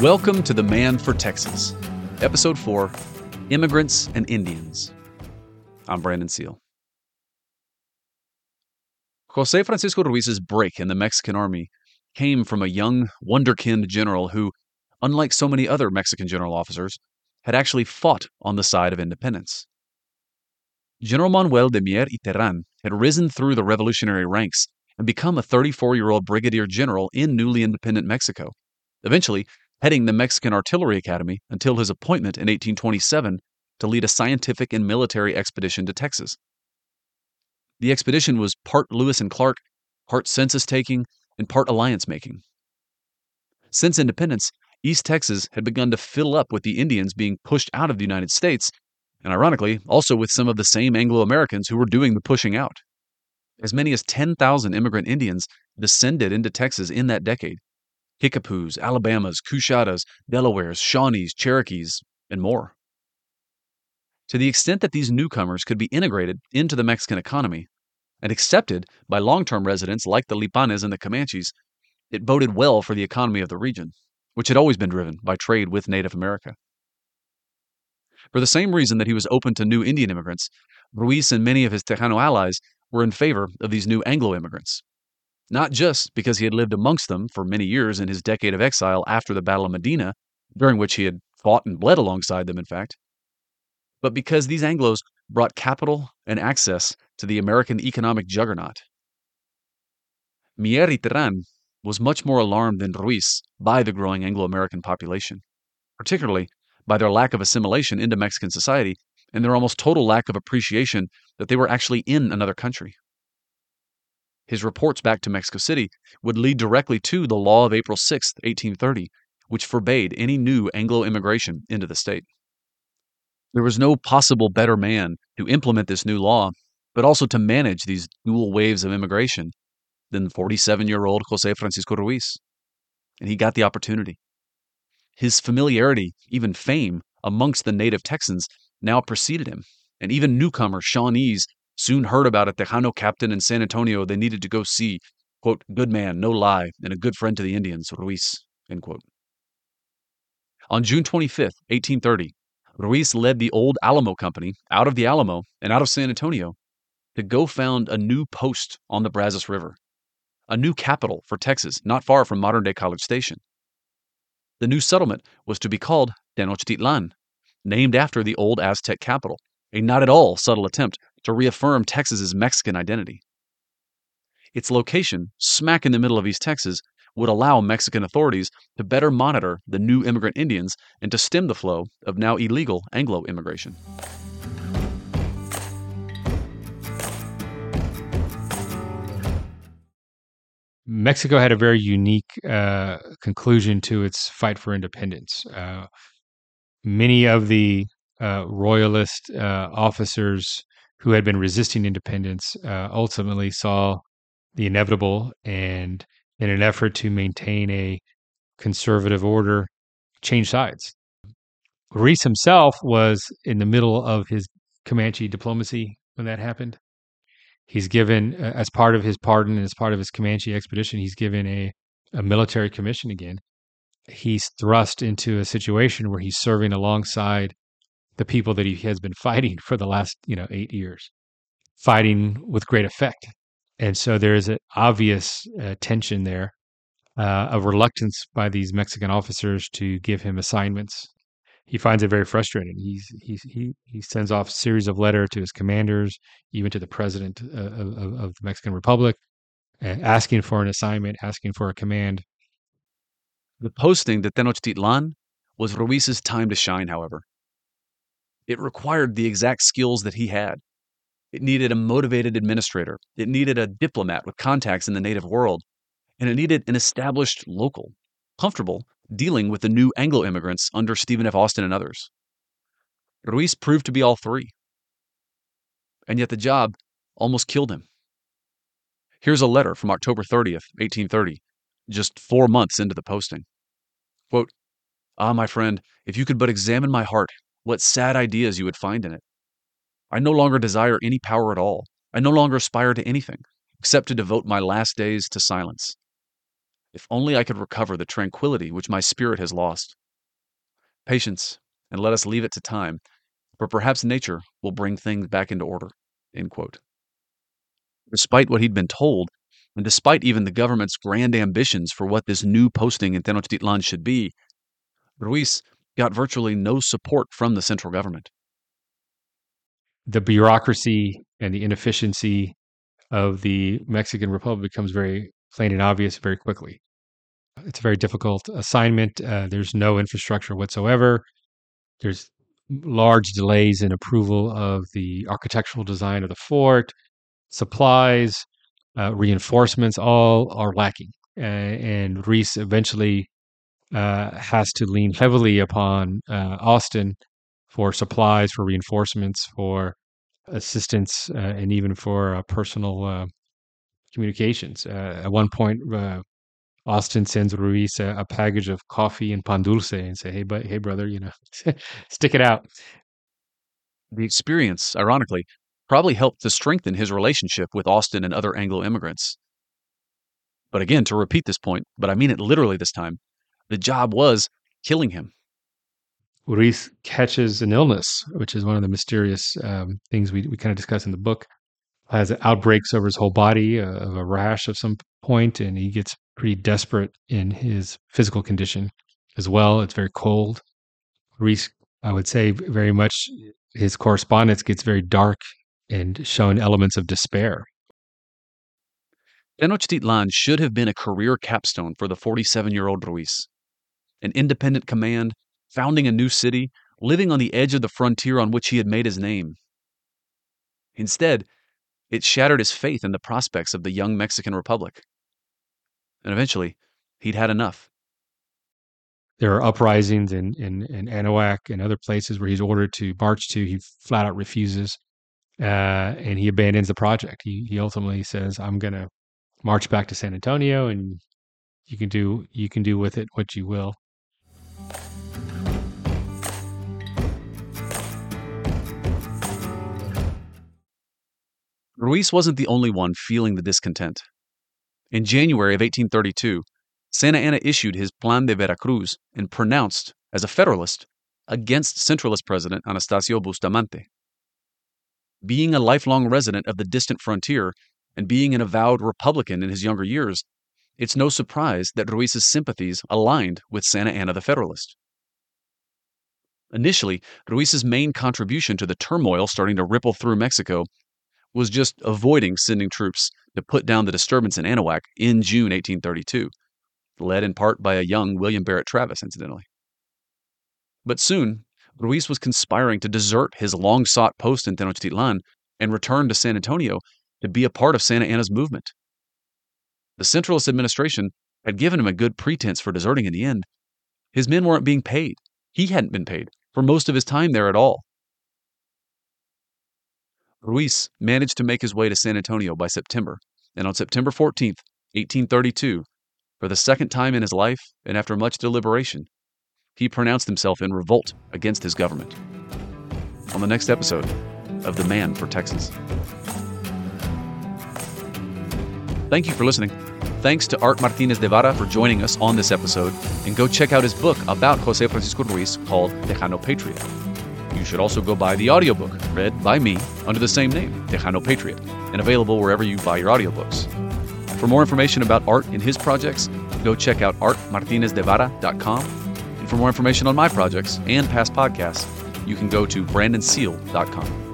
Welcome to The Man for Texas, Episode 4, Immigrants and Indians. I'm Brandon Seale. José Francisco Ruiz's break in the Mexican army came from a young, wunderkind general who, unlike so many other Mexican general officers, had actually fought on the side of independence. General Manuel de Mier y Terán had risen through the revolutionary ranks and become a 34-year-old brigadier general in newly independent Mexico, eventually heading the Mexican Artillery Academy until his appointment in 1827 to lead a scientific and military expedition to Texas. The expedition was part Lewis and Clark, part census-taking, and part alliance-making. Since independence, East Texas had begun to fill up with the Indians being pushed out of the United States, and ironically, also with some of the same Anglo-Americans who were doing the pushing out. As many as 10,000 immigrant Indians descended into Texas in that decade. Kickapoos, Alabamas, Cushatas, Delawares, Shawnees, Cherokees, and more. To the extent that these newcomers could be integrated into the Mexican economy and accepted by long-term residents like the Lipanes and the Comanches, it boded well for the economy of the region, which had always been driven by trade with Native America. For the same reason that he was open to new Indian immigrants, Ruiz and many of his Tejano allies were in favor of these new Anglo-immigrants. Not just because he had lived amongst them for many years in his decade of exile after the Battle of Medina, during which he had fought and bled alongside them, in fact, but because these Anglos brought capital and access to the American economic juggernaut. Mier y Terán was much more alarmed than Ruiz by the growing Anglo-American population, particularly by their lack of assimilation into Mexican society and their almost total lack of appreciation that they were actually in another country. His reports back to Mexico City would lead directly to the law of April 6, 1830, which forbade any new Anglo-immigration into the state. There was no possible better man to implement this new law, but also to manage these dual waves of immigration than 47-year-old José Francisco Ruiz. And he got the opportunity. His familiarity, even fame, amongst the native Texans now preceded him, and even newcomer Shawnees soon heard about a Tejano captain in San Antonio they needed to go see, quote, good man, no lie, and a good friend to the Indians, Ruiz, end quote. On June 25, 1830, Ruiz led the old Alamo Company out of the Alamo and out of San Antonio to go found a new post on the Brazos River, a new capital for Texas, not far from modern-day College Station. The new settlement was to be called Tenochtitlan, named after the old Aztec capital, a not at all subtle attempt to reaffirm Texas's Mexican identity. Its location, smack in the middle of East Texas, would allow Mexican authorities to better monitor the new immigrant Indians and to stem the flow of now illegal Anglo immigration. Mexico had a very unique conclusion to its fight for independence. Many of the royalist officers who had been resisting independence ultimately saw the inevitable, and in an effort to maintain a conservative order, changed sides. Ruiz himself was in the middle of his Comanche diplomacy when that happened. He's given, as part of his pardon and as part of his Comanche expedition, he's given a military commission again. He's thrust into a situation where he's serving alongside the people that he has been fighting for the last 8 years, fighting with great effect. And so there is an obvious tension there, a reluctance by these Mexican officers to give him assignments. He finds it very frustrating. He sends off a series of letters to his commanders, even to the president of the Mexican Republic, asking for an assignment, asking for a command. The posting to Tenochtitlan was Ruiz's time to shine, however. It required the exact skills that he had. It needed a motivated administrator. It needed a diplomat with contacts in the native world. And it needed an established local, comfortable dealing with the new Anglo-immigrants under Stephen F. Austin and others. Ruiz proved to be all three. And yet the job almost killed him. Here's a letter from October 30th, 1830, just 4 months into the posting. Quote, ah, my friend, if you could but examine my heart, what sad ideas you would find in it. I no longer desire any power at all. I no longer aspire to anything, except to devote my last days to silence. If only I could recover the tranquility which my spirit has lost. Patience, and let us leave it to time, for perhaps nature will bring things back into order." End quote. Despite what he'd been told, and despite even the government's grand ambitions for what this new posting in Tenochtitlan should be, Ruiz got virtually no support from the central government. The bureaucracy and the inefficiency of the Mexican Republic becomes very plain and obvious very quickly. It's a very difficult assignment. There's no infrastructure whatsoever. There's large delays in approval of the architectural design of the fort. Supplies, reinforcements, all are lacking. And Ruiz eventually has to lean heavily upon Austin for supplies, for reinforcements, for assistance, and even for personal communications. At one point, Austin sends Ruiz a package of coffee and pan dulce and say, "Hey, brother, stick it out." The experience, ironically, probably helped to strengthen his relationship with Austin and other Anglo-immigrants. But again, to repeat this point, but I mean it literally this time, the job was killing him. Ruiz catches an illness, which is one of the mysterious things we kind of discuss in the book. Has outbreaks over his whole body of a rash of some point, and he gets pretty desperate in his physical condition as well. It's very cold. Ruiz, I would say, very much his correspondence gets very dark and shown elements of despair. Tenochtitlan should have been a career capstone for the 47-year-old Ruiz. An independent command, founding a new city, living on the edge of the frontier on which he had made his name. Instead, it shattered his faith in the prospects of the young Mexican Republic. And eventually, he'd had enough. There are uprisings in Anahuac and other places where he's ordered to march to. He flat out refuses, and he abandons the project. He ultimately says, "I'm going to march back to San Antonio, and you can do with it what you will." Ruiz wasn't the only one feeling the discontent. In January of 1832, Santa Anna issued his Plan de Veracruz and pronounced, as a Federalist, against Centralist President Anastasio Bustamante. Being a lifelong resident of the distant frontier and being an avowed Republican in his younger years, it's no surprise that Ruiz's sympathies aligned with Santa Anna the Federalist. Initially, Ruiz's main contribution to the turmoil starting to ripple through Mexico was just avoiding sending troops to put down the disturbance in Anahuac in June 1832, led in part by a young William Barrett Travis, incidentally. But soon, Ruiz was conspiring to desert his long-sought post in Tenochtitlan and return to San Antonio to be a part of Santa Anna's movement. The Centralist administration had given him a good pretense for deserting in the end. His men weren't being paid. He hadn't been paid for most of his time there at all. Ruiz managed to make his way to San Antonio by September, and on September 14th, 1832, for the second time in his life and after much deliberation, he pronounced himself in revolt against his government. On the next episode of The Man for Texas. Thank you for listening. Thanks to Art Martinez de Vara for joining us on this episode, and go check out his book about José Francisco Ruiz called Tejano Patriot. You should also go buy the audiobook, read by me, under the same name, Tejano Patriot, and available wherever you buy your audiobooks. For more information about Art and his projects, go check out artmartinezdevara.com. And for more information on my projects and past podcasts, you can go to brandonseale.com.